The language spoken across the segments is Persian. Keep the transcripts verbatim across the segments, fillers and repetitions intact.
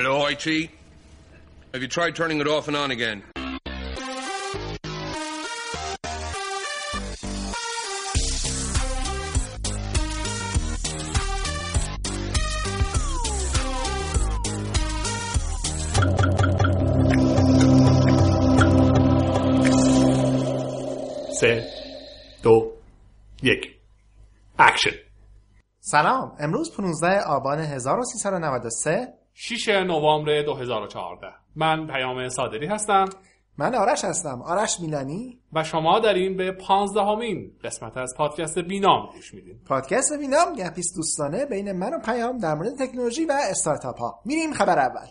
Hello, I T? Have you tried turning it off and on again? سه دو یک اکشن. سلام، امروز پانزده آبان هزار و سیصد و نود و سه، شش نوامبر دو هزار و چهارده. من پیام صادقی هستم. من آرش هستم، آرش میلانی، و شما دارین به پانزدهمین قسمت از پادکست بینام گوش میدین. پادکست بینام گپی است دوستانه بین من و پیام در مورد تکنولوژی و استارتاپ ها. میریم خبر اول.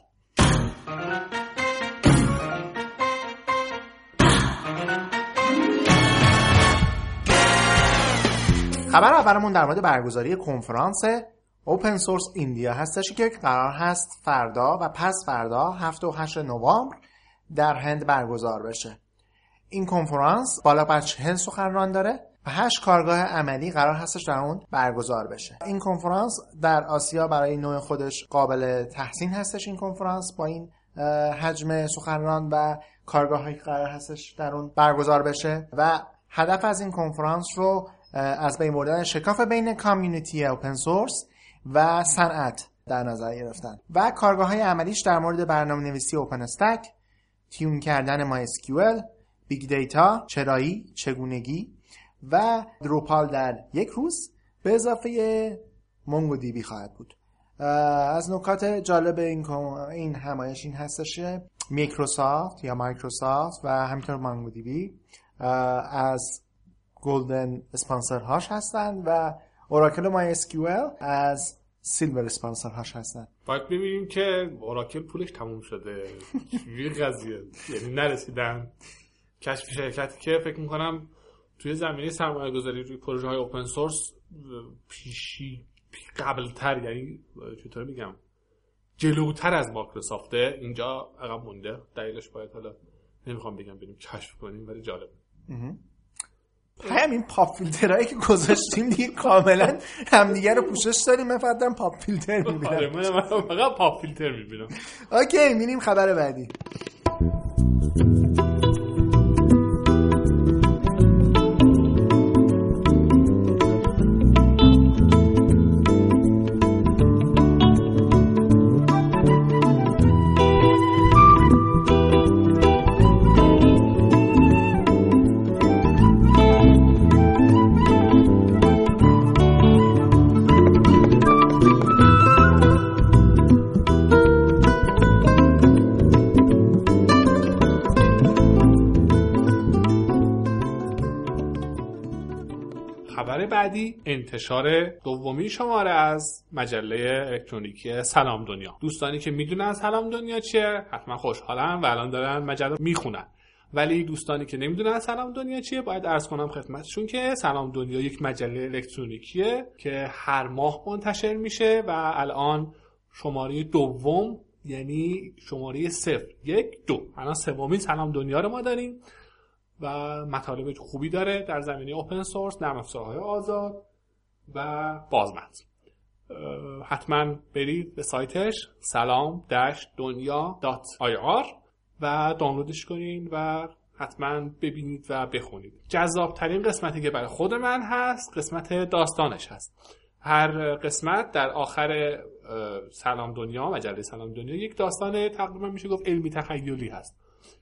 خبر اولمون در مورد برگزاری کنفرانس Open Source India هستش که قرار هست فردا و پس فردا هفت و هشت نوامبر در هند برگزار بشه. این کنفرانس بالا بر چهل سخنران داره و هشت کارگاه عملی قرار هستش در اون برگزار بشه. این کنفرانس در آسیا برای نوع خودش قابل تحسین هستش. این کنفرانس با این حجم سخنران و کارگاه‌هایی که قرار هستش در اون برگزار بشه و هدف از این کنفرانس رو از بین بردن شکاف بین کامیونیتی اوپن سورس و صنعت در نظر گرفتن و کارگاه‌های عملیش در مورد برنامه‌نویسی اوپن استک، تیون کردن مای اسکیوال، بیگ دیتا، چرایی، چگونگی و دروپال در یک روز به اضافه مونگو دی بی خواهد بود. از نکات جالب این این همایش این هستش میکروسافت یا مایکروسافت و همینطور مونگو دی بی از گلدن اسپانسر هاش هستن و اوراکل و مای اسکیوال از سیلور اسپانسر هاش هستن. باید ببینیم که اوراکل پولش تموم شده چجوری قضیه، یعنی نرسیدن. کشف شرکتی که فکر میکنم توی زمینه سرمایه گذاری روی پروژه های اوپن سورس پیشی قبلتر، یعنی چطور میگم، جلوتر از مایکروسافته، اینجا عقب مونده. دلیلش باید حالا نمیخوام بگم بریم کشف کنیم، ولی جالب. پیام این پاپ فیلترایی که گذاشتیم دیگه کاملا همدیگه رو پوشش داریم. من فقط پاپ فیلتر میبینم. آره من واقعا پاپ فیلتر میبینم. اوکی، میریم خبر بعدی. بعدی انتشار دومین شماره از مجله الکترونیکی سلام دنیا. دوستانی که میدونن سلام دنیا چیه حتما خوشحالن و الان دارن مجله میخونن، ولی دوستانی که نمیدونن سلام دنیا چیه باید عرض کنم خدمتشون که سلام دنیا یک مجله الکترونیکیه که هر ماه منتشر میشه و الان شماره دوم، یعنی شماره صفر یک دو، الان سومین سلام دنیا رو ما داریم و مطالب خوبی داره در زمینه اوپن سورس، نرم افزارهای آزاد و بازمند. حتما برید به سایتش سلام دنیا دات آی آر و دانلودش کنین و حتما ببینید و بخونید. جذاب ترین قسمتی که برای خود من هست قسمت داستانش هست. هر قسمت در آخر سلام دنیا، مجله سلام دنیا، یک داستان تقریبا میشه گفت علمی تخیلی هست.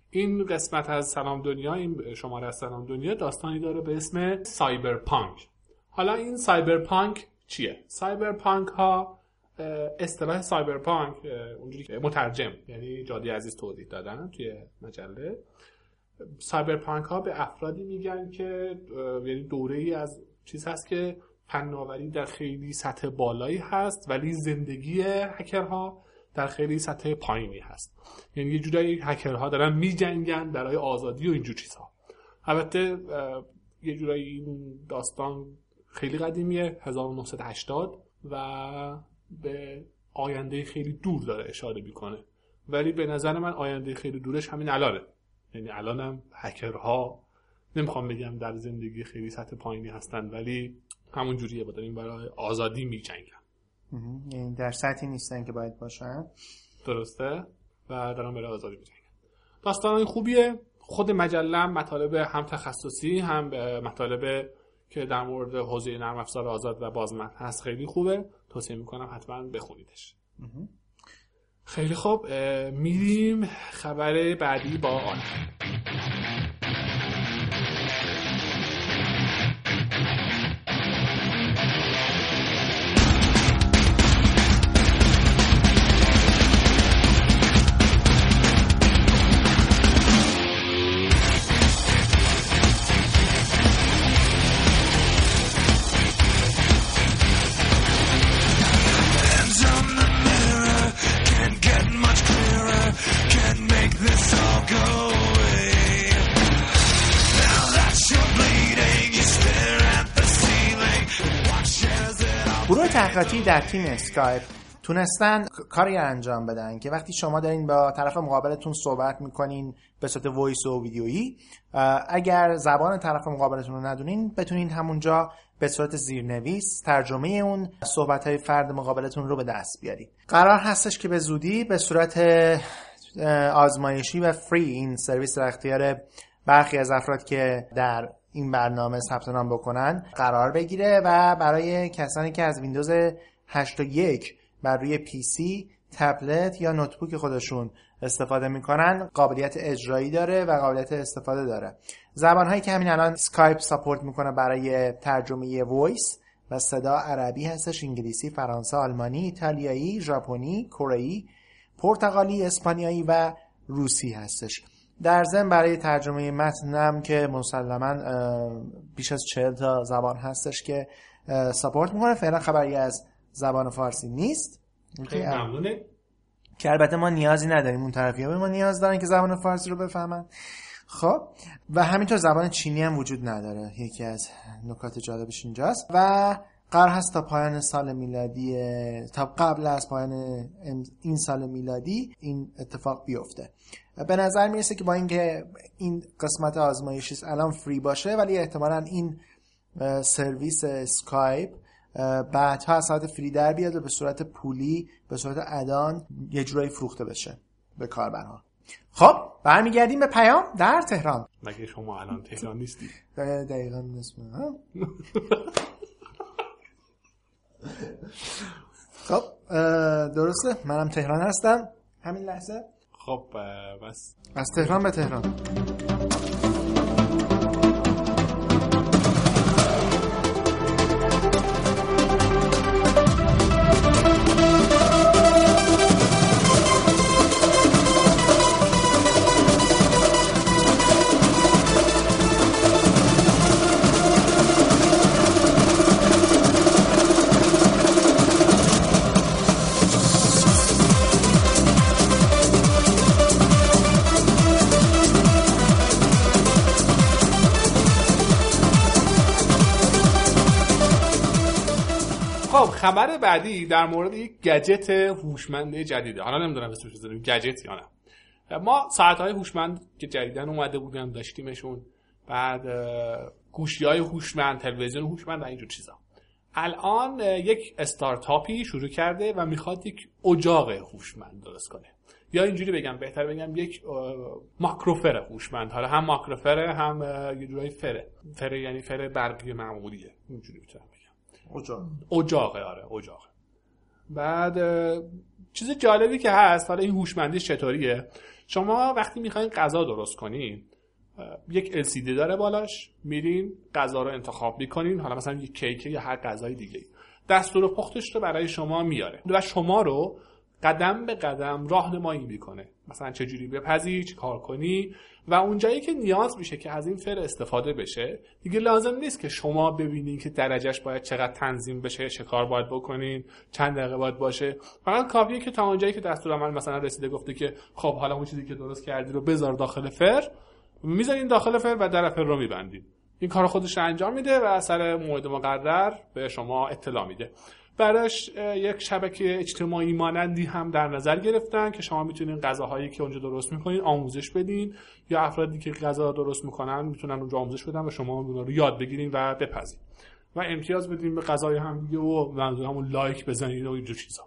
این قسمت از سلام دنیا، این شماره از سلام دنیا، داستانی داره به اسم سایبرپانک. حالا این سایبرپانک چیه؟ سایبرپانک ها، اصطلاح سایبرپانک اونجوری مترجم، یعنی جادی عزیز توضیح دادن توی مجله، سایبرپانک ها به افرادی میگن که یعنی دوره‌ای از چیز هست که فناوری در خیلی سطح بالایی هست ولی زندگی هکرها در خیلی سطح پایینی هست. یعنی یه جورایی هکرها دارن می‌جنگن برای آزادی و اینجور چیزها. البته یه جورایی این داستان خیلی قدیمیه، هزار و نهصد و هشتاد، و به آینده خیلی دور داره اشاره می‌کنه. ولی به نظر من آینده خیلی دورش همین الانه. یعنی الانم هکرها، نمیخوام بگم در زندگی خیلی سطح پایینی هستن، ولی همون جوریه، با داریم برای آزادی می‌جنگن. یعنی در سطحی نیستن که باید باشن. درسته و دارم برای آزادی می‌جنگم. داستان خوبیه. خود مجله مطالب هم تخصصی هم مطالب که در مورد حوزه نرم افزار آزاد و بازمند هست خیلی خوبه، توصیه میکنم حتما بخونیدش. خیلی خوب، میریم خبر بعدی با آن. تحقیقاتی در تیم اسکایپ تونستن کاری انجام بدن که وقتی شما دارین با طرف مقابلتون صحبت میکنین به صورت وایس و ویدیویی، اگر زبان طرف مقابلتون رو ندونین بتونین همونجا به صورت زیرنویس ترجمه اون صحبت‌های فرد مقابلتون رو به دست بیارین. قرار هستش که به زودی به صورت آزمایشی و فری این سرویس در اختیار برخی از افراد که در این برنامه ثبت نام بکنن قرار بگیره و برای کسانی که از ویندوز هشت و یک بر روی پی سی، تبلت یا نوتبوک خودشون استفاده میکنن قابلیت اجرایی داره و قابلیت استفاده داره. زبانهایی که همین الان اسکایپ ساپورت میکنه برای ترجمه وایس و صدا عربی هستش، انگلیسی، فرانسه، آلمانی، ایتالیایی، ژاپنی، کره‌ای، پرتغالی، اسپانیایی و روسی هستش. در ضمن برای ترجمه متنم که مسلماً بیش از چهل تا زبان هستش که ساپورت میکنه. فعلا خبری از زبان فارسی نیست. خیلی ممنونه که البته ما نیازی نداریم، اون طرفی‌ها به ما نیاز دارن که زبان فارسی رو بفهمن. خب و همینطور زبان چینی هم وجود نداره، یکی از نکات جالبش اینجاست. و قرار هست تا پایان سال میلادی، تا قبل از پایان این سال میلادی این اتفاق بیفته. به نظر میرسه که با اینکه این قسمت آزمایشی الان فری باشه، ولی احتمالاً این سرویس اسکایپ بعدها از ساعت فری در بیاد و به صورت پولی، به صورت ادان یه جورایی فروخته بشه به کاربرها. خب برمیگردیم به پیام در تهران. مگه شما الان تهران نیستی؟ دقیقاً نسمه ها. خب درسته، منم تهران هستم همین لحظه. خب بس از تهران به تهران. خبر بعدی در مورد یک گجت هوشمند جدیده. حالا نمیدونم اسمش چیه، گجت یا نه. ما ساعت‌های هوشمند که جدیدن اومده بودن داشتیمشون، بعد گوشی‌های هوشمند، تلویزیون هوشمند و اینجور چیزا. الان یک استارتاپی شروع کرده و میخواد یک اجاق هوشمند درست کنه، یا اینجوری بگم بهتر بگم یک ماکروفر هوشمند. حالا هم ماکروفره هم یه جورایی فره فره یعنی فره برقی معمولیه، اینجوری میتونم اجاق اجاقه آره اجاقه. بعد چیز جالبی که هست، حالا این هوشمندی چطوریه؟ شما وقتی میخواین غذا درست کنین، یک ال سی دی داره بالاش، میرین غذا رو انتخاب میکنین، حالا مثلا یک کیک یا هر غذای دیگه، دستور پختش رو برای شما میاره و شما رو قدم به قدم راهنمایی میکنه، مثلا چه جوری بپزی، چه کار کنی. و اونجایی که نیاز میشه که از این فر استفاده بشه، دیگه لازم نیست که شما ببینین که درجهش باید چقدر تنظیم بشه، چه کار باید بکنین، چند دقیقه باید باشه. فقط کافیه که تا اونجایی که دستور عمل مثلا رسیده گفته که خب حالا اون چیزی که درست کردی رو بذار داخل فر، میذارین داخل فر و در فر رو میبندین. این کار خودش انجام میده و سر موعد مقرر به شما اطلاع میده. براش یک شبکه اجتماعی مانندی هم در نظر گرفتن که شما میتونین غذاهایی که اونجا درست میکنین آموزش بدین، یا افرادی که غذا درست میکنن میتونن اونجا آموزش بدن و شما اونا رو یاد بگیرین و بپزین و امتیاز بدین به غذای هم دیگه و منظورم لایک بزنین و اینجور چیزا.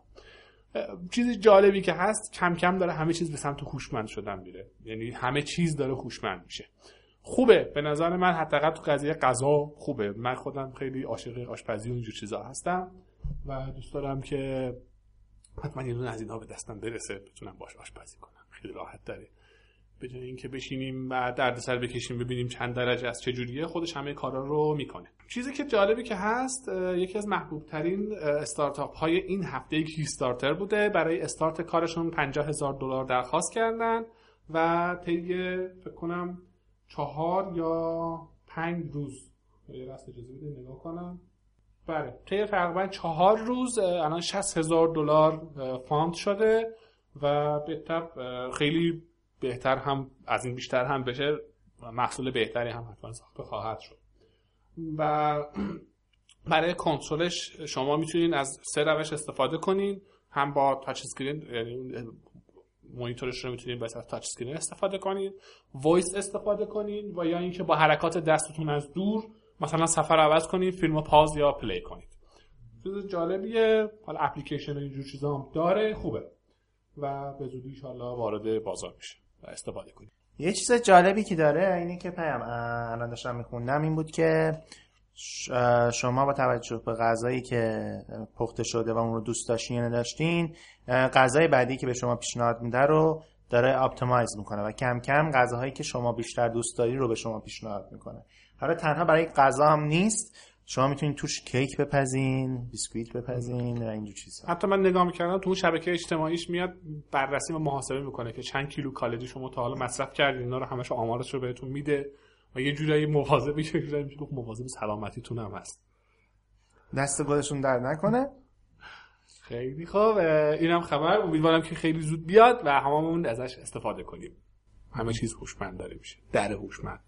چیز جالبی که هست کم کم داره همه چیز به سمت هوشمند شدن میره، یعنی همه چیز داره هوشمند میشه. خوبه به نظر من، حتی تو قضیه غذا خوبه. من خودم خیلی عاشق آشپزی و اینجور چیزا هستم و دوست دارم که حتما یه دونه از اینا به دستم برسه بتونم باش آشپزی کنم. خیلی راحت داره، به جای اینکه بشینیم و دردسر بکشیم ببینیم چند درجه از چجوریه، خودش همه کارا رو میکنه. چیزی که جالبی که هست، یکی از محبوب ترین استارتاپ های این هفته یک استارتر بوده. برای استارت کارشون پنجاه هزار دلار درخواست کردن و طی فکر کنم چهار یا پنج روز، یه راست اجازه بده نگاه کنم، بله طی تقریبا چهار روز الان شصت هزار دلار فاند شده و بهتر، خیلی بهتر هم از این بیشتر هم بشه، محصول بهتری هم حتما ساخته خواهد شد. و برای کنسولش شما میتونین از سه روش استفاده کنین، هم با تاچ اسکرین، یعنی مونیتورش رو میتونین بس از تاچ اسکرین استفاده کنین، وایس استفاده کنین و یا اینکه با حرکات دستتون از دور مثلا سفر عوض کنین، فیلمو پاز یا پلی کنید. چیز جالبیه، حالا اپلیکیشن و اینجور چیزا هم داره، خوبه و به زودی ان شاءالله وارد بازار میشه و استفاده کنید. یه چیز جالبی که داره اینه که پیام الان داشتم میخوندم این بود که شما با توجه به غذایی که پخته شده و اون رو دوست داشتین یا نداشتین، غذای بعدی که به شما پیشنهاد میده رو داره آپتیمایز میکنه و کم کم غذاهایی که شما بیشتر دوست داری رو به شما پیشنهاد میکنه. حالا تنها برای غذا هم نیست، شما میتونید توش کیک بپزین، بیسکویت بپزین و اینجور چیزا. حتی من نگاه میکردم تو شبکه اجتماعیش میاد بررسی و محاسبه میکنه که چند کیلو کالری شما تا حالا مصرف کردین، اینا رو همش آمارش رو بهتون میده و یه جورایی مواظب شدن میشه، گفت مواظب سلامتیتون هم هست. دست خودشون درد نکنه. خیلی خوب، اینم خبر. امیدوارم که خیلی زود بیاد و هممون ازش استفاده کنیم. همه چیز هوشمند داره میشه. در هوشمند.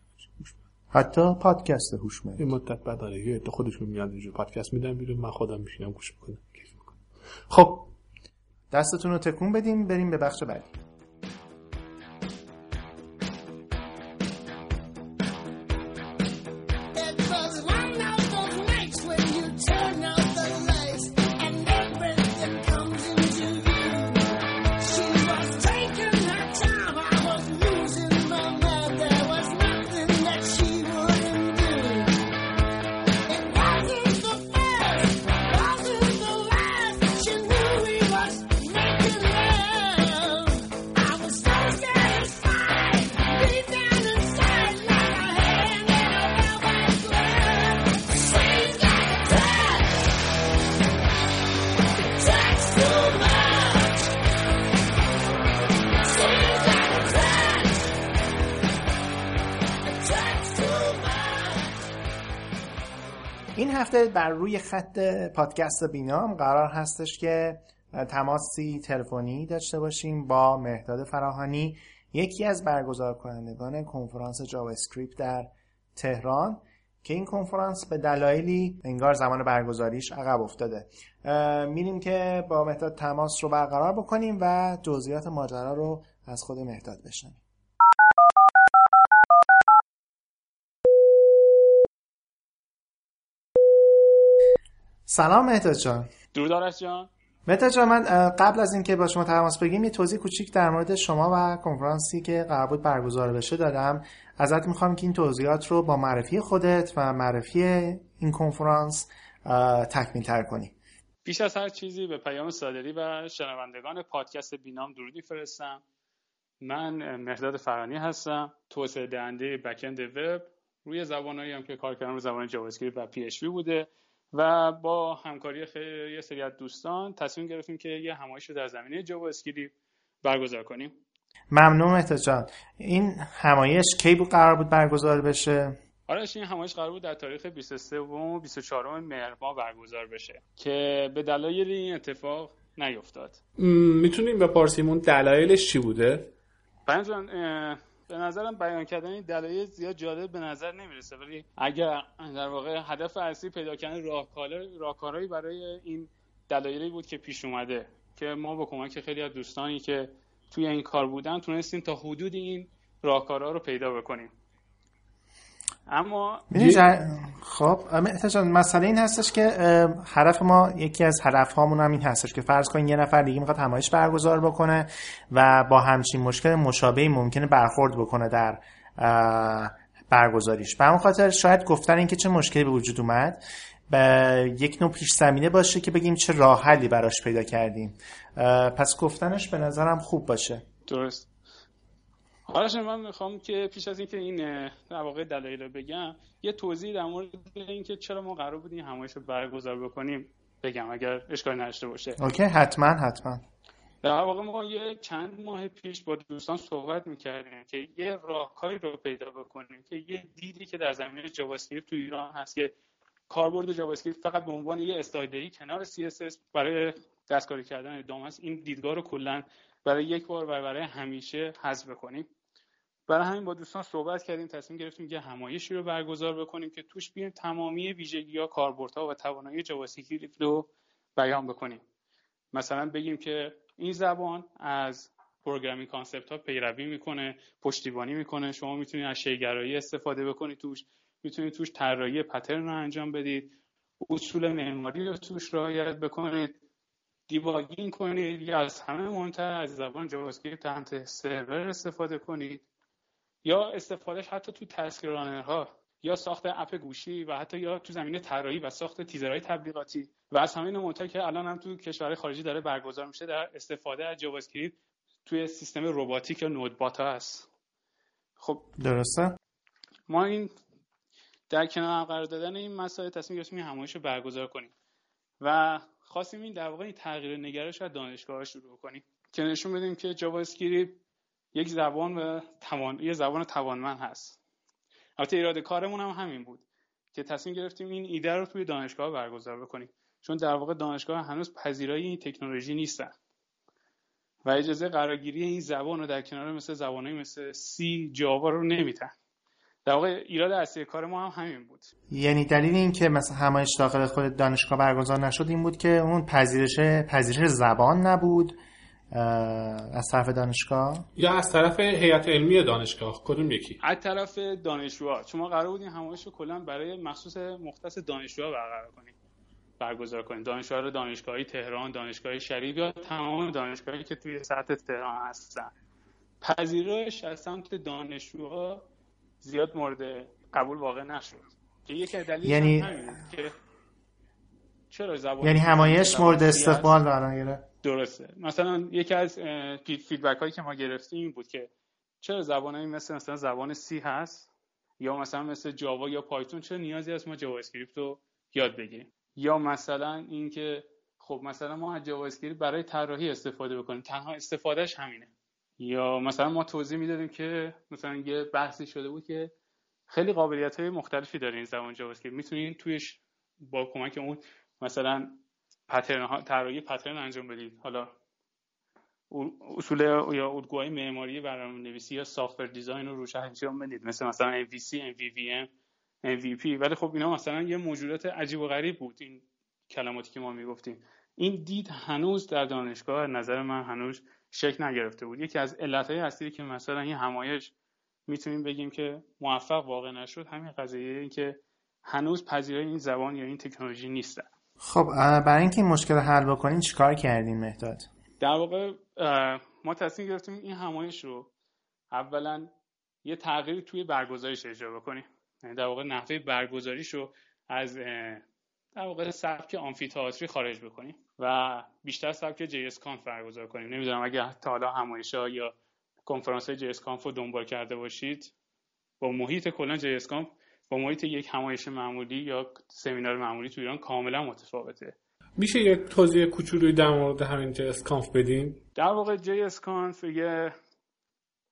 حتی پادکست هوشمند. این مدت بعد آره یه تا خودشون میاد اینجوری پادکست میدن بیرون، من خودم میشینم گوش میکنم، کیف میکنم. خب دستتون رو تکون بدیم، بریم به بخش بعدی. بر روی خط پادکست بینام قرار هستش که تماسی تلفنی داشته باشیم با مهرداد فراهانی، یکی از برگزار کنندگان کنفرانس جاوا اسکریپت در تهران که این کنفرانس به دلایلی انگار زمان برگزاریش عقب افتاده. می‌ریم که با مهرداد تماس رو برقرار بکنیم و جزئیات ماجرا رو از خود مهرداد بشنویم. سلام مهرداد جان. درود آرش جان. مهرداد جان، من قبل از اینکه با شما تماس بگیریم یه توضیح کوچیک در مورد شما و کنفرانسی که قرار بود برگزار بشه دادم. ازت میخوام که این توضیحات رو با معرفی خودت و معرفی این کنفرانس تکمیل‌تر کنی. پیش از هر چیزی به پیام صادقی و شنوندگان پادکست بینام درودی فرستم. من مهرداد فرغانی هستم، توسعه دهنده بک‌اند وب. روی زبانایی هم که کار کردم روی زبان جاوا اسکریپت و پی اچ پی بوده. و با همکاری خیلی یه سری از دوستان تصمیم گرفتیم که یه همایش رو در زمینه جاوا اسکریپت برگزار کنیم. ممنون مهرداد جان. این همایش کی بود قرار بود برگزار بشه؟ آرش، این همایش قرار بود در تاریخ بیست و سوم و بیست و چهارم مهر ماه برگزار بشه که به دلایل این اتفاق نیفتاد. م- میتونیم بپرسیمون دلایلش چی بوده؟ بنظرم به نظرم بیان کردن دلایل زیاد جالب به نظر نمیرسه، ولی اگر در واقع هدف اصلی پیدا کردن راهکارهای راهکارهایی برای این دلایلی بود که پیش اومده که ما با کمک خیلی از دوستانی که توی این کار بودن تونستیم تا حدود این راهکارها رو پیدا بکنیم. اما خب مثلا مسئله این هستش که حرف ما، یکی از حرف هامون هم این هستش که فرض کنین یه نفر دیگه میخواد همایش برگزار بکنه و با همچین مشکل مشابهی ممکنه برخورد بکنه در برگزاریش. به همون خاطر شاید گفتن اینکه چه مشکلی به وجود اومد به یک نوع پیش زمینه باشه که بگیم چه راه حلی براش پیدا کردیم. پس گفتنش به نظرم خوب باشه. درست. آرش، من میخوام که پیش از اینکه این در واقع دلایل رو بگم، یه توضیح در مورد اینکه چرا ما قرار بود این همایش رو برگزار بکنیم بگم، اگر اشکال نداشته باشه. اوکی، حتما حتما. در واقع ما یه چند ماه پیش با دوستان صحبت میکردیم که یه راهکاری رو پیدا بکنیم که یه دیدی که در زمینه جاوا اسکریپت تو ایران هست که کاربرد جاوا اسکریپت فقط به عنوان یه استایلری کنار سی اس اس برای دستکاری کردن دام است، این دیدگاه رو کلا برای یک بار و برای همیشه حذف بکنیم. برای همین با دوستان صحبت کردیم، تصمیم گرفتیم که همایشی رو برگزار بکنیم که توش بیایم تمامی ویژگی‌ها، کاربردها و توانایی جاوا اسکریپت رو بیان بکنیم. مثلا بگیم که این زبان از پروگرامینگ کانسپت‌ها پیروی میکنه، پشتیبانی میکنه، شما میتونید از شیگرایی استفاده بکنید، توش میتونید توش طراحی پترن رو انجام بدید، اصول معماری رو توش رعایت بکنید، دیباگینگ کنید، یا از همه مهمتر از زبان جاوا اسکریپت تحت سرور استفاده کنید، یا استفادهش حتی تو تسک رانرها، یا ساخت اپ گوشی و حتی یا تو زمینه طراحی و ساخت تیزرهای تبلیغاتی. و از همین مهمتر که الان هم تو کشورهای خارجی داره برگزار میشه، در استفاده از جاوا اسکریپت توی سیستم رباتیک یا نود بات است. خب درسته. ما این در کنار قرار دادن این مسائل تصمیم گرفتیم این همایش رو برگزار کنیم و خواستیم این در واقع این تغییر نگرش از دانشگاه‌ها شروع کنیم که نشون بدیم که جاوا اسکریپت یک زبان و توان یه زبان توانمند هست. البته اراده کارمون هم همین بود که تصمیم گرفتیم این ایده رو توی دانشگاه برگزار بکنیم، چون در واقع دانشگاه هنوز پذیرای این تکنولوژی نیستن و اجازه قرارگیری این زبان رو در کنار مثل زبان‌های مثل سی، جاوا رو نمیدن. در واقع ایراد اصلی کار ما هم همین بود. یعنی دلیل این که مثلا همایش داخل خود دانشگاه برگزار نشد این بود که اون پذیرش پذیرش زبان نبود از طرف دانشگاه یا از طرف هیئت علمی دانشگاه، کدوم یکی؟ از طرف دانشجوها. چون ما قرار بود این همایش رو کلا برای مخصوص مختص دانشجوها برقرار کنیم، برگزار کنیم. دانشجوها رو دانشگاهی تهران، دانشگاهی شریف یا تمام دانشگاهی که توی سطح تهران هستن. پذیرش از سمت دانشجوها زیاد مورد قبول واقع نشد که یک دلیل یعنی که چرا زبان یعنی همایش مورد استقبال قرار گرفت. درسته. مثلا یکی از فیدبک هایی که ما گرفتیم این بود که چرا زبانایی مثل مثلا زبان سی هست یا مثلا مثل جاوا یا پایتون چرا نیازی هست ما جاوا اسکریپت رو یاد بگیریم، یا مثلا این که خب مثلا ما از جاوا اسکریپت برای طراحی استفاده بکنیم، تنها استفادهش همینه. یا مثلا ما توضیح میدادیم که مثلا یه بحثی شده بود که خیلی قابلیت‌های مختلفی داره این زبان جاوا اسکریپت، میتونین تویش با کمک اون مثلا پترن ها طراحی پترن انجام بدید، حالا اصول یا الگوهای معماری برنامه‌نویسی یا سافت‌ور دیزاین رو روش انجام بدید، مثل مثلا ام وی سی، ام وی وی ام، ام وی پی. ولی خب اینا مثلا یه موجودات عجیب و غریب بود این کلماتی که ما میگفتیم. این دید هنوز در دانشگاه نظر من هنوز شکل نگرفته بود. یکی از علت‌های اصلی که مثلا این همایش میتونیم بگیم که موفق واقع نشد همین قضیه، این که هنوز پذیرای این زبان یا این تکنولوژی نیستن. خب برای اینکه این مشکل رو حل بکنین چیکار کردین مهرداد؟ در واقع ما تصمیم گرفتیم این همایش رو اولا یه تغییری توی برگزاریش اجرا بکنیم. یعنی در واقع نحوه برگزاریش رو از در واقع سبک آمفی‌تئاتری خارج بکنیم و بیشتر سبک جی اس کانف برگزار کنیم. نمیدونم اگه تا حالا همایش‌ها یا کنفرانس‌های جی اس کانف رو دنبال کرده باشید، با محیط کلا جی اس کانف با محیط یک همایش معمولی یا سمینار معمولی تو ایران کاملا متفاوته. میشه یک توضیح کوچولویی در مورد همین جی اس کانف بدین؟ در واقع جی اس کانف یه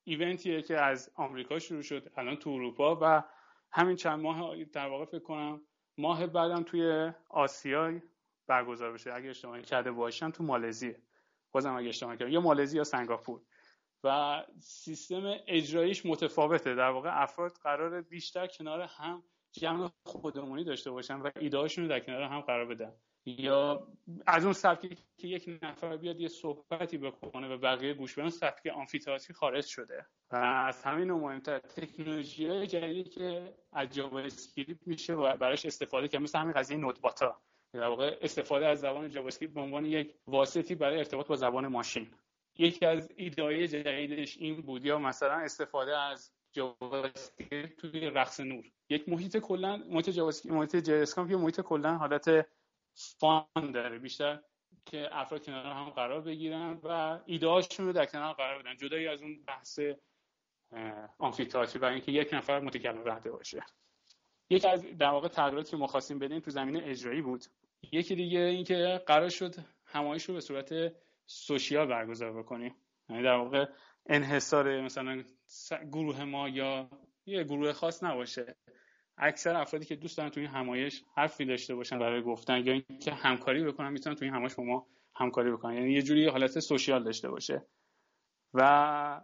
ایونتیه که از آمریکا شروع شد، الان تو اروپا و همین چند ماه در واقع فکر کنم ماه بعدم توی آسیا برگزار بشه. اگه اشتباه کرده باشم تو مالزی، بازم اگه اشتباه کردم یا مالزی یا سنگاپور. و سیستم اجرایش متفاوته. در واقع افراد قراره بیشتر کنار هم جمع خودمونی داشته باشن و ایده‌هاشون رو در کنار هم قرار بدن، یا از اون سبکی که یک نفر بیاد یه صحبتی بکنه و بقیه گوش بدن، سبک آمفی‌تئاتری خارج شده. و از همین مهم‌تر تکنولوژی‌های جدیدی که از جاوا اسکریپت میشه و براش استفاده که مثل همین قضیه نود باتا، در واقع استفاده از زبان جاوا اسکریپت به عنوان یک واسطی برای ارتباط با زبان ماشین. یکی از ایده‌های جدیدش این بود، یا مثلا استفاده از جاوا اسکریپت توی رقص نور، یک محیط کلا محیط جاوا اسکریپت محیط جسکام، یه محیط کلا حالت فان داره بیشتر که افراد کنار هم قرار بگیرن و ایده‌هاشون رو در کنار قرار بدن، جدایی از اون بحث آمفی‌تئاتری برای اینکه یک نفر متکلم رهده باشه. یکی از در واقع تغییراتی که ما خواستیم بدیم تو زمینه اجرایی بود. یکی دیگه اینکه قرار شد همایش رو به صورت سوشیال برگزار بکنیم، یعنی در واقع انحصار مثلا گروه ما یا یه گروه خاص نباشه. اکثر افرادی که دوست دارن تو این همایش حرفی داشته باشن برای گفتن یا اینکه همکاری بکنن، میتونن تو این همایش با ما همکاری بکنن، یعنی یه جوری حالت سوشیال داشته باشه. و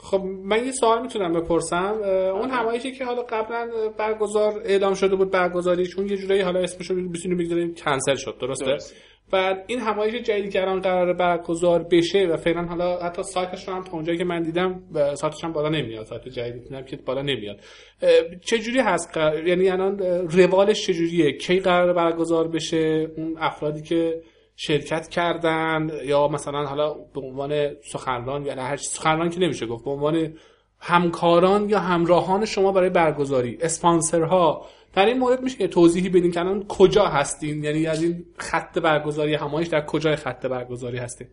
خب من یه سوال میتونم بپرسم؟ اون همایشی که حالا قبلا برگزار اعلام شده بود برگزاریشون یه جوری حالا اسمش رو بتونیم بگذاریم کنسل شد، درسته؟ درست. و این همایش جدیدی که الان قراره برگزار بشه و فعلا حالا حتی سایتش رو هم تا اونجایی که من دیدم سایتش هم بالا نمیاد، سایت جدیدی هم که بالا نمیاد. چه جوری هست؟ یعنی الان روالش چه جوریه؟ کی قراره برگزار بشه؟ اون افرادی که شرکت کردن یا مثلا حالا به عنوان سخنران یا هر سخنران که نمیشه گفت، به عنوان همکاران یا همراهان شما برای برگزاری، اسپانسرها، در این مورد میشه که توضیحی بدین که الان کجا هستین؟ یعنی از این خط برگزاری همایش در کجای خط برگزاری هستین؟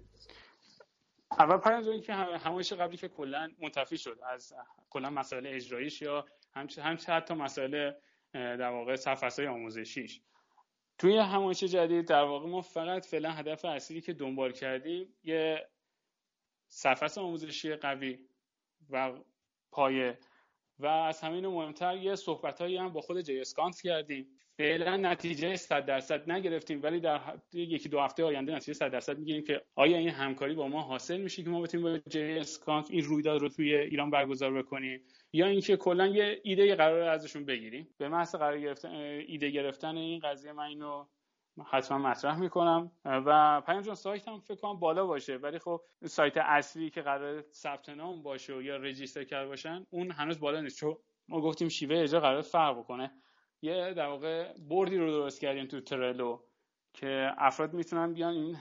اول پرنج این که همایش قبلی که کلا منتفی شد از کلا مسائل اجراییش یا همچه همچه حتی مسائل در واقع صفحه‌های آموزشیش، توی همایش جدید در واقع ما فقط فعلا هدف اصلی که دنبال کردیم یه صفحه آموزشی قوی و پایه و از همین مهمتر یه صحبتایی هم با خود جیسکانف کردیم. فعلا نتیجه صد درصد نگرفتیم ولی در یکی دو هفته آینده نتیجه صد درصد میگیریم که آیا این همکاری با ما حاصل میشه که ما بتونیم با جیسکانف این رویداد رو توی ایران برگزار بکنیم یا اینکه کلا یه ایده قراره ازشون بگیریم. به محض قرار گرفتن ایده گرفتن این قضیه من اینو حتما مطرح میکنم. و پیام جان سایت هم فکر کنم بالا باشه ولی خب سایت اصلی که قرار ثبت نام باشه یا رجیستر کرده باشن اون هنوز بالا نیست، چون ما گفتیم شیوه اجرا قرار فرق بکنه. یه در واقع بردی رو درست کردیم تو ترلو که افراد میتونن بیان این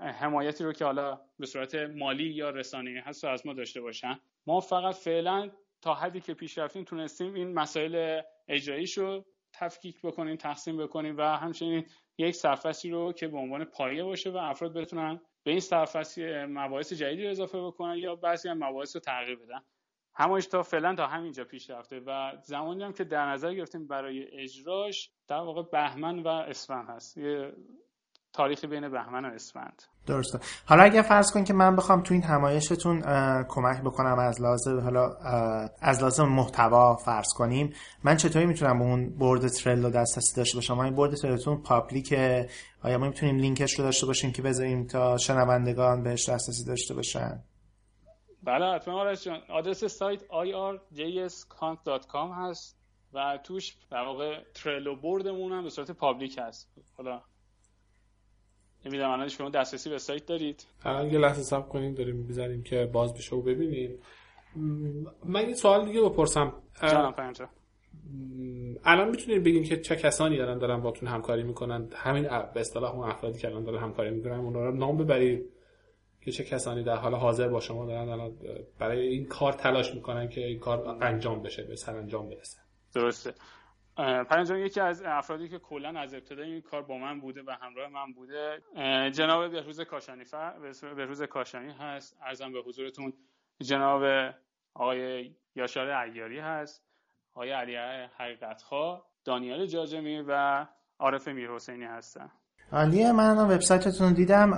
حمایتی رو که حالا به صورت مالی یا رسانه‌ای هست از ما داشته باشن. ما فقط فعلا تا حدی که پیش رفتیم تونستیم این مسائل اجراییشو تفکیک بکنیم، تقسیم بکنیم و همچنین یک صفحه‌ای رو که به عنوان پایه باشه و افراد بتونن به این صفحه مباحث جدیدی رو اضافه بکنن یا بعضی از مباحث رو تغییر بدن. همونش تا فعلا تا همینجا پیش رفته و زمانی هم که در نظر گرفتیم برای اجراش در واقع بهمن و اسفند هست، یه تاریخی بین بهمن و اسفند. درسته. حالا اگه فرض کن که من بخوام تو این همایشتون کمک بکنم از لحاظ حالا از لحاظ محتوا فرض کنیم، من چطوری میتونم به اون بورد ترلو دسترسی داشته باشم؟ این بورد ترلوتون پابلیکه؟ آیا ما میتونیم لینکش رو داشته باشیم که بذاریم تا شنوندگان بهش دسترسی داشته باشن؟ بله حتما. آرش جان آدرس سایت آی آر جی اس کانف دات کام هست و توش در واقع ترلو بوردمون هم به صورت پابلیک هست. حالا نمیدونم الان شما دسترسی به سایت دارید؟ الان یه لحظه صبر کنید، داریم می‌ذاریم که باز بشه و ببینید. من یه سوال دیگه بپرسم. جانم پنجا. الان میتونید بگین که چه کسانی الان دارن باهاتون همکاری میکنن؟ همین به اصطلاح اون افرادی که الان دارن همکاری میکنن اونا رو نام ببرید که چه کسانی در حال حاضر با شما دارن الان برای این کار تلاش میکنن که این کار انجام بشه، به سرانجام برسه. درسته. پرنجان یکی از افرادی که کلن از ابتدای این کار با من بوده و همراه من بوده جناب بهروز کاشانی فر... بهروز کاشانی هست. عرضم به حضورتون جناب آقای یاشار ایاری هست، آقای علی حقیقت‌خواه، دانیال جاجمی و عارف میرحسینی هستن. عالیه. من الان وبسایتتون رو دیدم،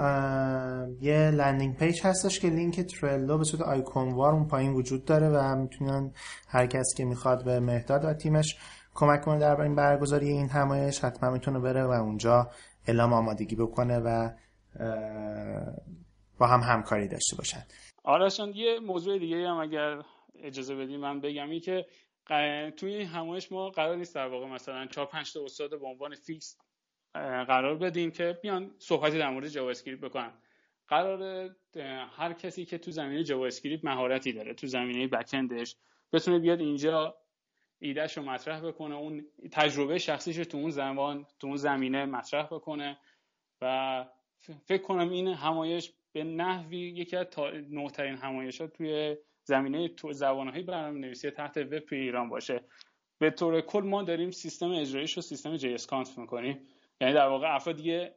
یه لندینگ پیج هستش که لینک ترلو به صورت آیکونوار اون پایین وجود داره و میتونن هر کسی که میخواد به مهرداد و تیمش کمک کنه درباره این برگزاری این همایش، حتما میتونه بره و اونجا اعلام آمادگی بکنه و با هم همکاری داشته باشن. آرشان یه موضوع دیگه هم اگر اجازه بدیم من بگم، این که توی این همایش ما قرار نیست در واقع مثلا چهار پنج تا استاد به عنوان فیکس قرار بدیم که بیان صحبتی در مورد جاوا اسکریپت بکنن. قرار هر کسی که تو زمینه جاوا اسکریپت مهارتی داره، تو زمینه بک اندش، بتونه بیاد اینجا ایدهش رو مطرح بکنه، اون تجربه شخصیش رو تو اون زمان تو اون زمینه مطرح بکنه و فکر کنم این همایش به نحوی یکی از نوترین همایشات توی زمینه تو زبان‌های برنامه‌نویسی تحت وب توی ایران باشه. به طور کل ما داریم سیستم اجراییش رو سیستم جی اس کانف می‌کنیم، یعنی در واقع افراد دیگه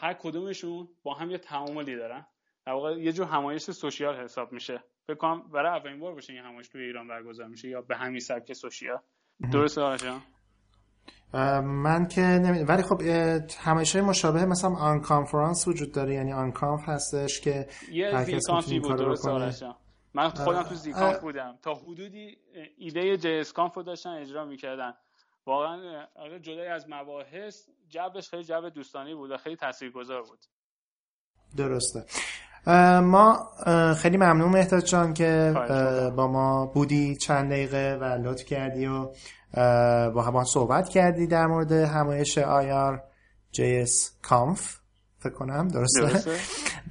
هر کدومشون با هم یه تعاملی دارن، در واقع یه جور همایش سوشیال حساب میشه. فکر کنم برای اولین بار باشه این همایش توی ایران برگزار میشه یا به همین سبک سوشیال. درسته آقا جان؟ من که نمیدونم، ولی خب همایش‌های مشابه مثلا آن کانفرنس وجود داره، یعنی آن کانف هستش که هر کس میتونه کارو بکنه. من خودم تو زیکانف بودم، تا حدودی ایده جی اس کانف رو داشتن اجرا میکردن. واقعا جدای از مباحث جوش خیلی جو دوستانه بود و خیلی تاثیرگذار بود. درسته. اه ما اه خیلی ممنون مهرداد جان که با ما بودی چند دقیقه و لطف کردی و با هم صحبت کردی در مورد همایش آیار جی اس کانف. فکر کنم درسته, درسته.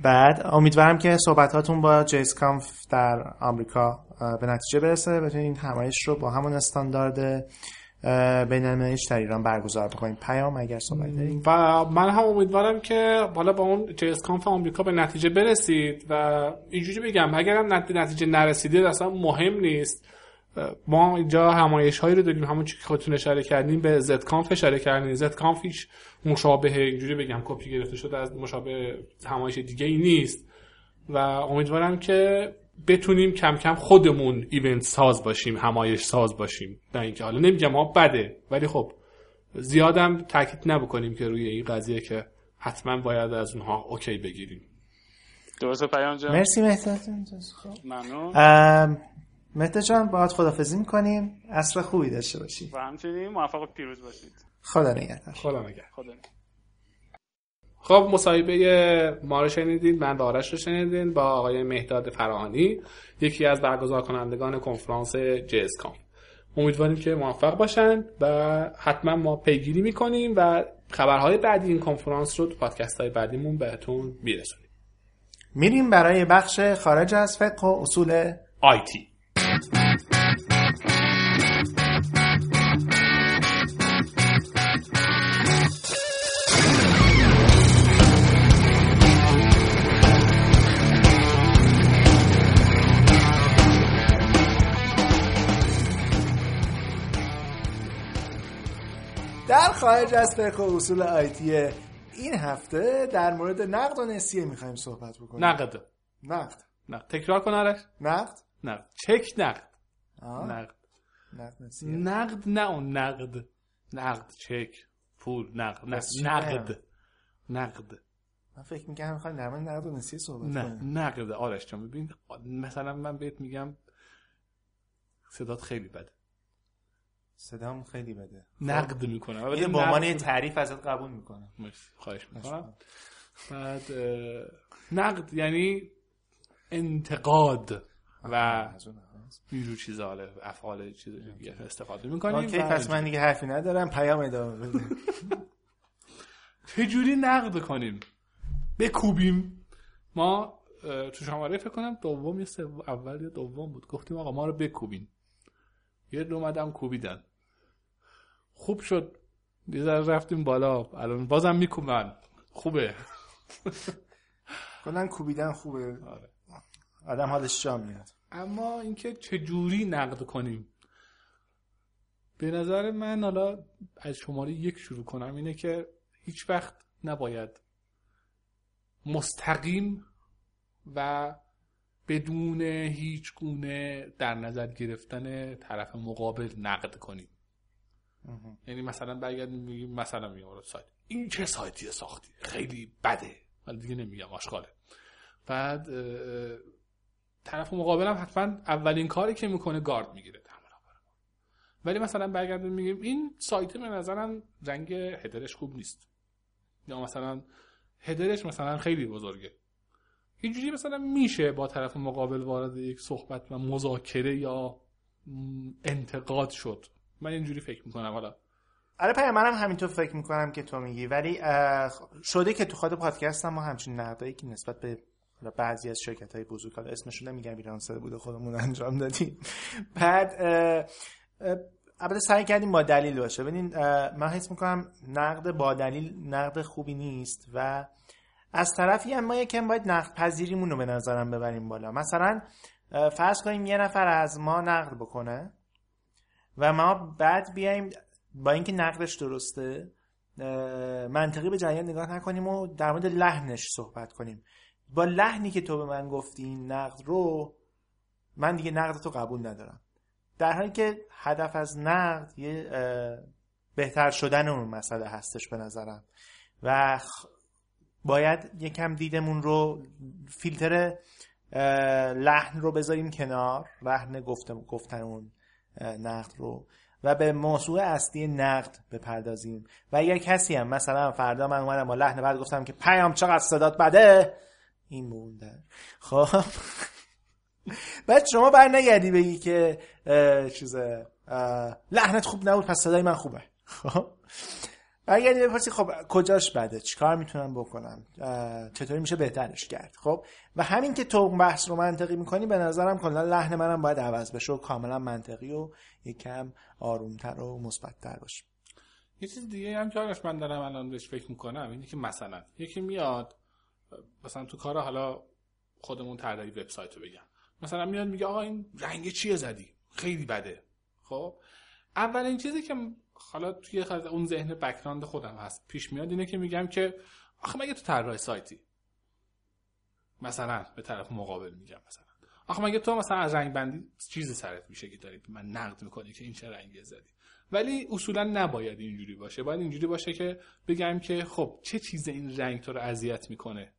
بعد امیدوارم که صحبتاتون با جی اس کانف در آمریکا به نتیجه برسه، بتونین همایش رو با همون استاندارد بین‌المللیش در ایران برگزار بکنیم. پیام اگر صحبت دارید. و من هم امیدوارم که بالا با اون جی اس کانف آمریکا به نتیجه برسید و اینجوری بگم اگرم نتیجه نرسیدید اصلا مهم نیست، ما اینجا همایش هایی رو داریم، همون چیزی که خودتون اشاره کردین به زد کانف اشاره کردین. زد کانف هیچ مشابه اینجوری بگم کپی گرفته شده از مشابه همایش دیگه ای نیست و امیدوارم که بتونیم کم کم خودمون ایونت ساز باشیم، همایش ساز باشیم. نه اینکه حالا نمیگم ها بده، ولی خب زیادم تاکید نبکنیم که روی این قضیه که حتما باید از اونها اوکی بگیریم. درسته پیام جان؟ مرسی مهرداد جان. ممنون. مهرداد جان باهات خدافظی می‌کنیم. عصر خوبی داشته باشید. و همچنین موفق و پیروز باشید. خدا نگهدار. خدا نگهدار. خدا نگهدار. خب مصاحبه ما رو شنیدید، من و آرش رو شنیدید با آقای مهرداد فرغانی، یکی از برگزار کنندگان کنفرانس جی اس کانف. امیدواریم که موفق باشن و حتما ما پیگیری میکنیم و خبرهای بعدی این کنفرانس رو تو پادکست‌های بعدیمون بهتون میرسونیم. میریم برای بخش خارج از فقه و اصول آی تی. در خارج از فقه و اصول آیتی این هفته در مورد نقد و نسیه میخوایم صحبت بکنیم. نقد نقد نقد تکرار کن آرش. نقد نقد چک نقد نقد نقد نسیه نقد نه اون نقد نقد چک پول نقد نقد نقد من فکر میکنم میخوایم در مورد نقد و نسیه صحبت کنیم. نه نقد آرش جان ببین مثلا من بهت میگم صدات خیلی بده، صدام خیلی بده، نقد میکنم البته با عنوان تعریف ازت قبول میکنم. مرسی خواهش میکنم. بعد نقد یعنی انتقاد و اینجور چیزا، حالا افعال چیز دیگه استفاده میکنیم. اوکی پس من دیگه حرفی ندارم، پیام ادامه بده. چه جوری نقد کنیم؟ بکوبیم. ما تو شماره فکر کنم دوم یا سوم اول یا دوم بود گفتیم آقا ما رو بکوبین، یه دومدم کوبیدن، خوب شد یه ذره رفتیم بالا، الان بازم میکوبن. خوبه کلا کوبیدن خوبه، آدم حالش جا میاد. اما اینکه چجوری نقد کنیم به نظر من، حالا از شماره یک شروع کنم، اینه که هیچ وقت نباید مستقیم و بدون هیچ گونه در نظر گرفتن طرف مقابل نقد کنیم. یعنی مثلا برگرد میگیم مثلا میگم سایت این چه سایتی ساختی خیلی بده، ولی دیگه نمیگم آشغاله. بعد طرف مقابل هم حتما اولین کاری که میکنه گارد میگیره، ولی مثلا برگرد میگیم این سایت به نظرم رنگ هدرش خوب نیست، یا مثلا هدرش مثلا خیلی بزرگه. اینجوری مثلا میشه با طرف مقابل وارد یک صحبت و مذاکره یا انتقاد شد. من اینجوری فکر میکنم. حالا آره پیام، منم همینطور فکر میکنم که تو میگی، ولی شده که تو خود پادکست هم ما همچین نقدایی که نسبت به بعضی از شرکت‌های بزرگ، حالا اسمشون نمیگم ایران سر بوده، خودمون انجام دادیم. بعد البته سعی کردیم با دلیل باشه. ببینین من حس میکنم نقد با دلیل نقد خوبی نیست و از طرفی هم ما یکم باید نقد پذیریمون رو به نظرم ببریم بالا. مثلا فرض کنیم یه نفر از ما نقد بکنه و ما بعد بیایم با اینکه نقدش درسته منطقی به جریان نگاه نکنیم و در مورد لحنش صحبت کنیم. با لحنی که تو به من گفتی این نقد رو، من دیگه نقد تو قبول ندارم، در حالی که هدف از نقد یه بهتر شدن اون مسئله هستش به نظرم. و باید یکم دیدمون رو، فیلتر لحن رو بذاریم کنار، لحن گفتن اون نقد رو، و به موضوع اصلی نقد بپردازیم. و اگر کسی هم مثلا فردا من اومدم با لحن بعد گفتم که پیام چقدر صدات بده، این مونده خب بعد شما بر نگردی بگی که چیزه لحنت خوب نبود پس صدای من خوبه. خب برگردی بپرسی خب کجاش بده، چیکار میتونم بکنم، چطوری میشه بهترش کرد. خب و همین که تو بحث رو منطقی میکنی به نظرم کلا لحن منم باید عوض بشه و کاملا منطقی و یکم آرومتر و مثبت‌تر باشه. یه چیز دیگه هم که آرش من دارم الان بهش فکر میکنم اینه که مثلا یکی میاد مثلا تو کارا، حالا خودمون طراحی وبسایت رو بگم، مثلا میاد میگه آقا این رنگ چیه زدی خیلی بده. خب اولین چیزی که حالا توی اون ذهن بک‌گراند خودم هست پیش میاد اینه که میگم که آخه مگه تو طراح سایتی، مثلا به طرف مقابل میگم مثلا آخه مگه تو مثلا از رنگ بندی چیزی سرت میشه که داری به من نقد میکنی که این چه رنگی زدی. ولی اصولا نباید اینجوری باشه، باید اینجوری باشه که بگم که خب چه چیز این رنگ تو رو اذیت میکنه،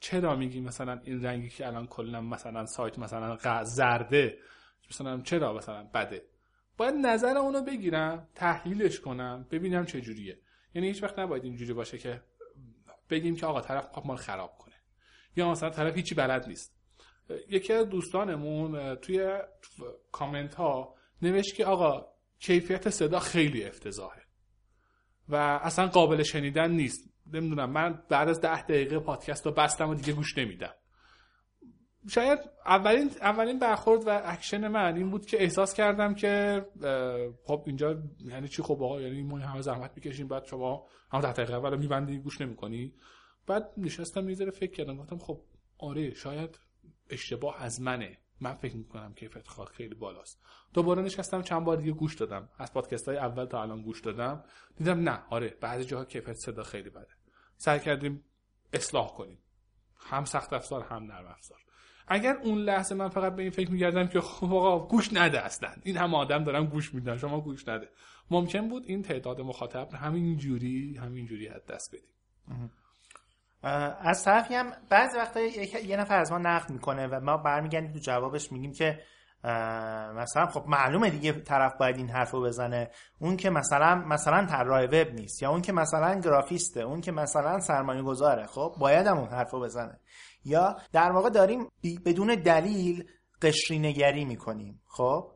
چرا میگی مثلا این رنگی که الان کلا مثلا سایت مثلا زرده مثلا چرا مثلا بده. باید نظر اونو بگیرم، تحلیلش کنم، ببینم چه جوریه. یعنی هیچ وقت نباید اینجوری باشه که بگیم که آقا طرف پاپ مال خراب کنه یا مثلا طرف هیچی بلد نیست. یکی از دوستانمون توی کامنت ها نوشت که آقا کیفیت صدا خیلی افتضاحه و اصلا قابل شنیدن نیست، نمیدونم من بعد از ده دقیقه پادکست رو بستم و دیگه گوش نمیدم. شاید اولین اولین برخورد و اکشن من این بود که احساس کردم که خب اینجا یعنی چی، خب آقا یعنی ما همه زحمت میکشیم بعد شما هم ده دقیقه اولو میبندی گوش نمیکنی. بعد نشستم یه ذره فکر کردم، گفتم خب آره شاید اشتباه از منه، من فکر میکنم کیفیت خاطر خیلی بالاست. دوباره نشستم چند بار دیگه گوش دادم، از پادکست های اول تا الان گوش دادم، دیدم نه آره بعضی جاها کیفیت صدا خیلی بده، سعی کردیم اصلاح کنیم، هم سخت افزار هم نرم افزار. اگر اون لحظه من فقط به این فکر می‌کردم که خب آقا گوش نده، اصلا این هم آدم دارم گوش میدم شما گوش نده، ممکن بود این تعداد مخاطب همین جوری همین جوری از دست بدیم. از طرفی هم بعضی وقتا یه نفر از ما نقد میکنه و ما برمیگردیم تو جوابش میگیم که مثلا خب معلومه دیگه طرف باید این حرفو بزنه، اون که مثلا مثلا طراح وب نیست، یا اون که مثلا گرافیسته، اون که مثلا سرمایه‌گذاره، خب باید هم اون حرفو بزنه. یا در واقع داریم بدون دلیل قشری‌نگری میکنیم. خب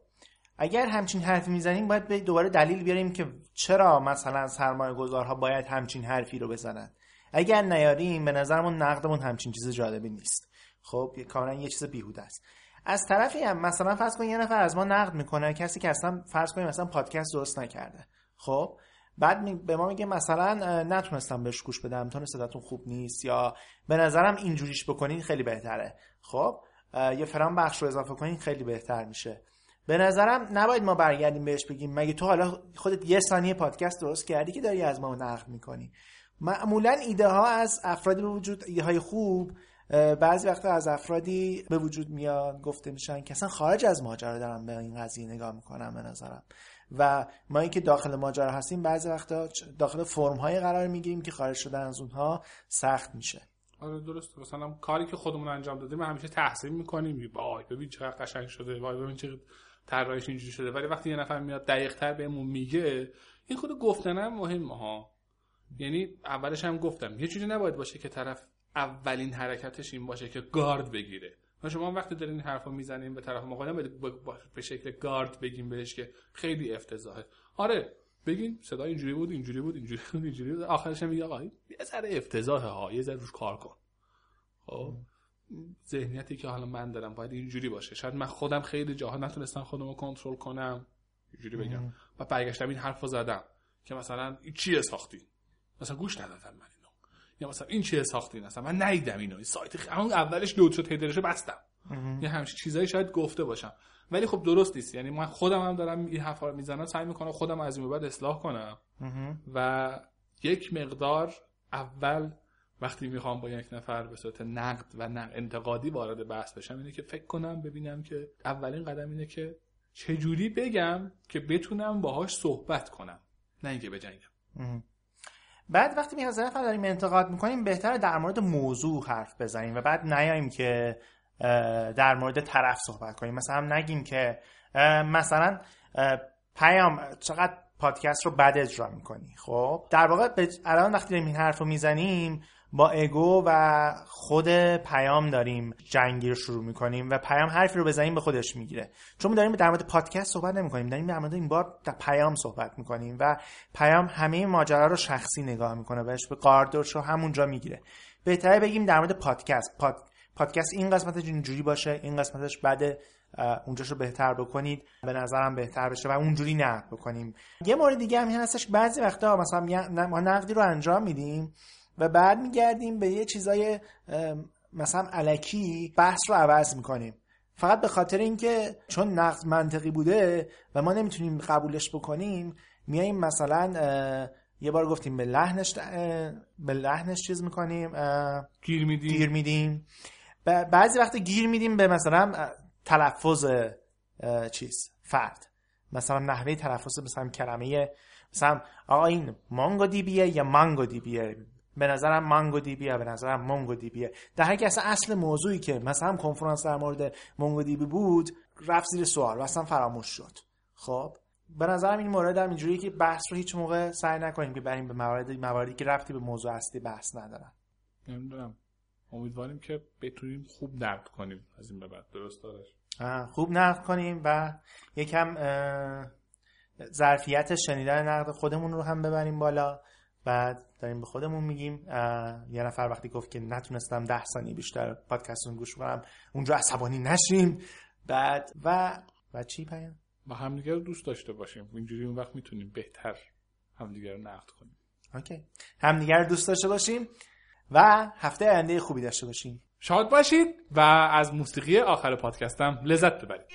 اگر همچین حرفی میزنیم باید دوباره دلیل بیاریم که چرا مثلا سرمایه‌گذارها باید همچین حرفی رو بزنن. اگر نیاریم به نظرمون نقدمون همچین چیز جالبی نیست، خب کاملا یه چیز بیهوده است. از طرفی هم مثلا فرض کن یه نفر از ما نقد میکنه، کسی که اصلا فرض کنیم مثلا پادکست درست نکرده، خب بعد به ما میگه مثلا نتونستم بهش گوش بدم، تون صداتون خوب نیست، یا به نظرم اینجوریش بکنین خیلی بهتره، خب یه فرام بخش رو اضافه کنین خیلی بهتر میشه. به نظرم نباید ما برگردیم بهش بگیم مگه تو حالا خودت یه ثانیه پادکست درست کردی که داری از ما نقد میکنی. معمولا ایده ها از افرادی به وجود، ایده های خوب بعضی وقتا از افرادی به وجود میاد گفته میشن که اصلا خارج از ماجرا دارم به این قضیه نگاه میکنم به نظرم، و ما این که داخل ماجرا هستیم بعضی وقتا داخل فرم های قرار میگیریم که خارج شدن از اونها سخت میشه. آره درست، مثلا کاری که خودمون انجام دادیم همیشه تحسین میکنیم، وای ببین چقدر قشنگ شده، وای ببین چقدر طراحیش اینجوری شده، ولی وقتی یه نفر میاد دقیق‌تر بهمون میگه، این خود گفتنم مهمه ها. یعنی اولش هم گفتم یه چیزی نباید باشه که طرف اولین حرکتش این باشه که گارد بگیره و شما وقتی دارین این حرفو میزنین به طرف مقابل به شکل گارد بگین بهش که خیلی افتضاحه. آره بگین صدا اینجوری بود اینجوری بود اینجوری بود اینجوری بود، آخرش میگه آقا یه ذره افتضاحه ها، یه ذره روش کار کن. خب ذهنیتی که حالا من دارم باید اینجوری باشه. شاید من خودم خیلی جاها نتونستم خودمو کنترل کنم، اینجوری بگم و برگشتم این حرفو زدم که مثلا این چیه ساختی، مثلا گوش ندادم من اینو، یا مثلا این چیه ساختی، مثلا من ندیدم اینو، این سایت خ... همون اولش لود شد هیدرشو بستم، یا همین چیزایی شاید گفته باشم ولی خب درست نیست. یعنی من خودم هم دارم این حرفا رو میزنم، سعی میکنم خودم از این بعد اصلاح کنم و یک مقدار اول وقتی میخوام با یک نفر به صورت نقد و نقد انتقادی وارد بحث بشم اینه که فکر کنم ببینم که اولین قدم اینه که چه جوری بگم که بتونم باهاش صحبت کنم، نه اینکه بجنگم. بعد وقتی می از نفر داریم انتقاد میکنیم بهتره در مورد موضوع حرف بزنیم و بعد نیاییم که در مورد طرف صحبت کنیم. مثلا نگیم که مثلا پیام چقدر پادکست رو بد اجرا میکنی. خب در واقع الان وقتی داریم این حرف رو میزنیم با ایگو و خود پیام داریم جنگی رو شروع میکنیم و پیام حرفی رو بزنیم به خودش میگیره، چون ما داریم در مورد پادکست صحبت نمیکنیم، داریم در مورد این بار در پیام صحبت میکنیم و پیام همه ماجرا رو شخصی نگاه میکنه، بهش به قاردش رو همونجا میگیره. بهتره بگیم در مورد پادکست، پاد... پادکست این قسمتش اینجوری باشه، این قسمتش بعد اونجاشو بهتر بکنید، به نظرم بهتر بشه و اونجوری نقد بکنیم. یه مورد دیگه هم هستش، بعضی وقتا مثلا ما نقدی رو انجام میدیم و بعد میگردیم به یه چیزای مثلا الکی بحث رو عوض میکنیم فقط به خاطر اینکه چون نقد منطقی بوده و ما نمیتونیم قبولش بکنیم، میایم مثلا یه بار گفتیم به لحنش به لحنش چیز میکنیم، گیر میدیم گیر میدیم بعضی وقت گیر میدیم به مثلا تلفظ چیز فرد، مثلا نحوه تلفظ مثلا کلمه، مثلا آقا این مانگو دی بیه یا مانگو دی بیه، به نظرم مانگو دی بیه، به نظرم مانگو دی بیه. در حالی که اصلا اصل موضوعی که مثلا کنفرانس در مورد مانگو دی بی بود رفت زیر سوال و اصلا فراموش شد. خب به نظرم این مورد هم اینجوریه که بحث رو هیچ موقع سعی نکنیم که بریم به موارد مواردی که ربطی به موضوع اصلی بحث ندارن. نمیدونم، امیدواریم که بتونیم خوب نقد کنیم از این به بعد. درست دارش خوب نقد کنیم و یکم ظرفیت شنیدن نقد خودمون رو هم ببریم بالا. بعد داریم به خودمون میگیم، یه نفر وقتی گفت که نتونستم ده ثانیه بیشتر پادکستون گوش کنم، اونجا عصبانی نشیم. بعد و و چی پیام با همدیگه رو دوست داشته باشیم، اینجوری اون وقت میتونیم بهتر همدیگه رو نقد کنیم. اوکی، همدیگه رو دوست داشته باشیم و هفته آینده خوبی داشته باشیم. شاد باشید و از موسیقی آخر پادکستم لذت ببرید.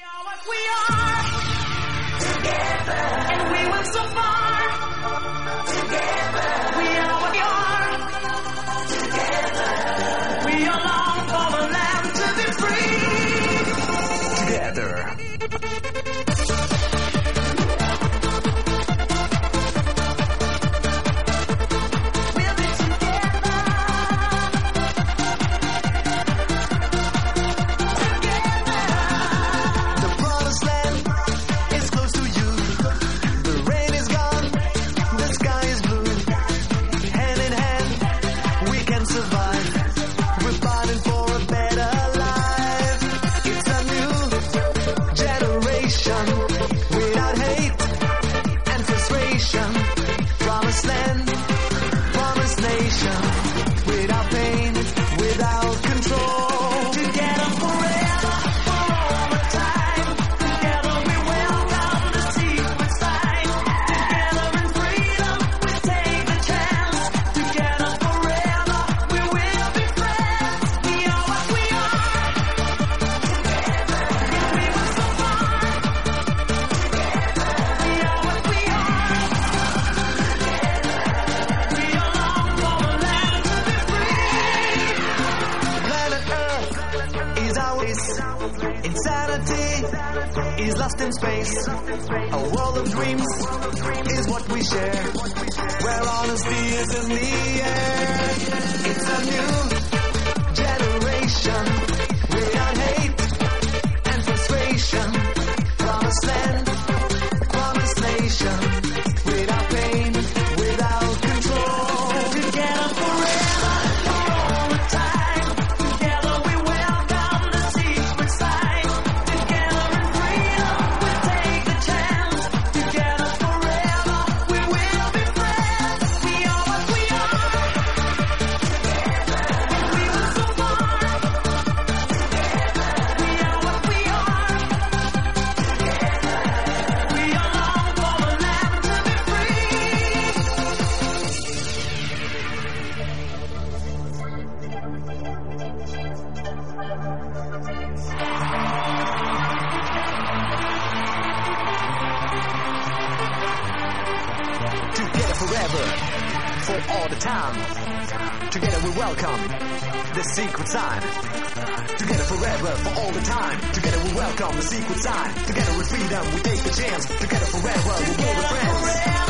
See you. hustle all the time. Together we welcome the secret sign. Together forever for all the time. Together we welcome the secret sign. Together with freedom we take the chance. Together forever we will be friends.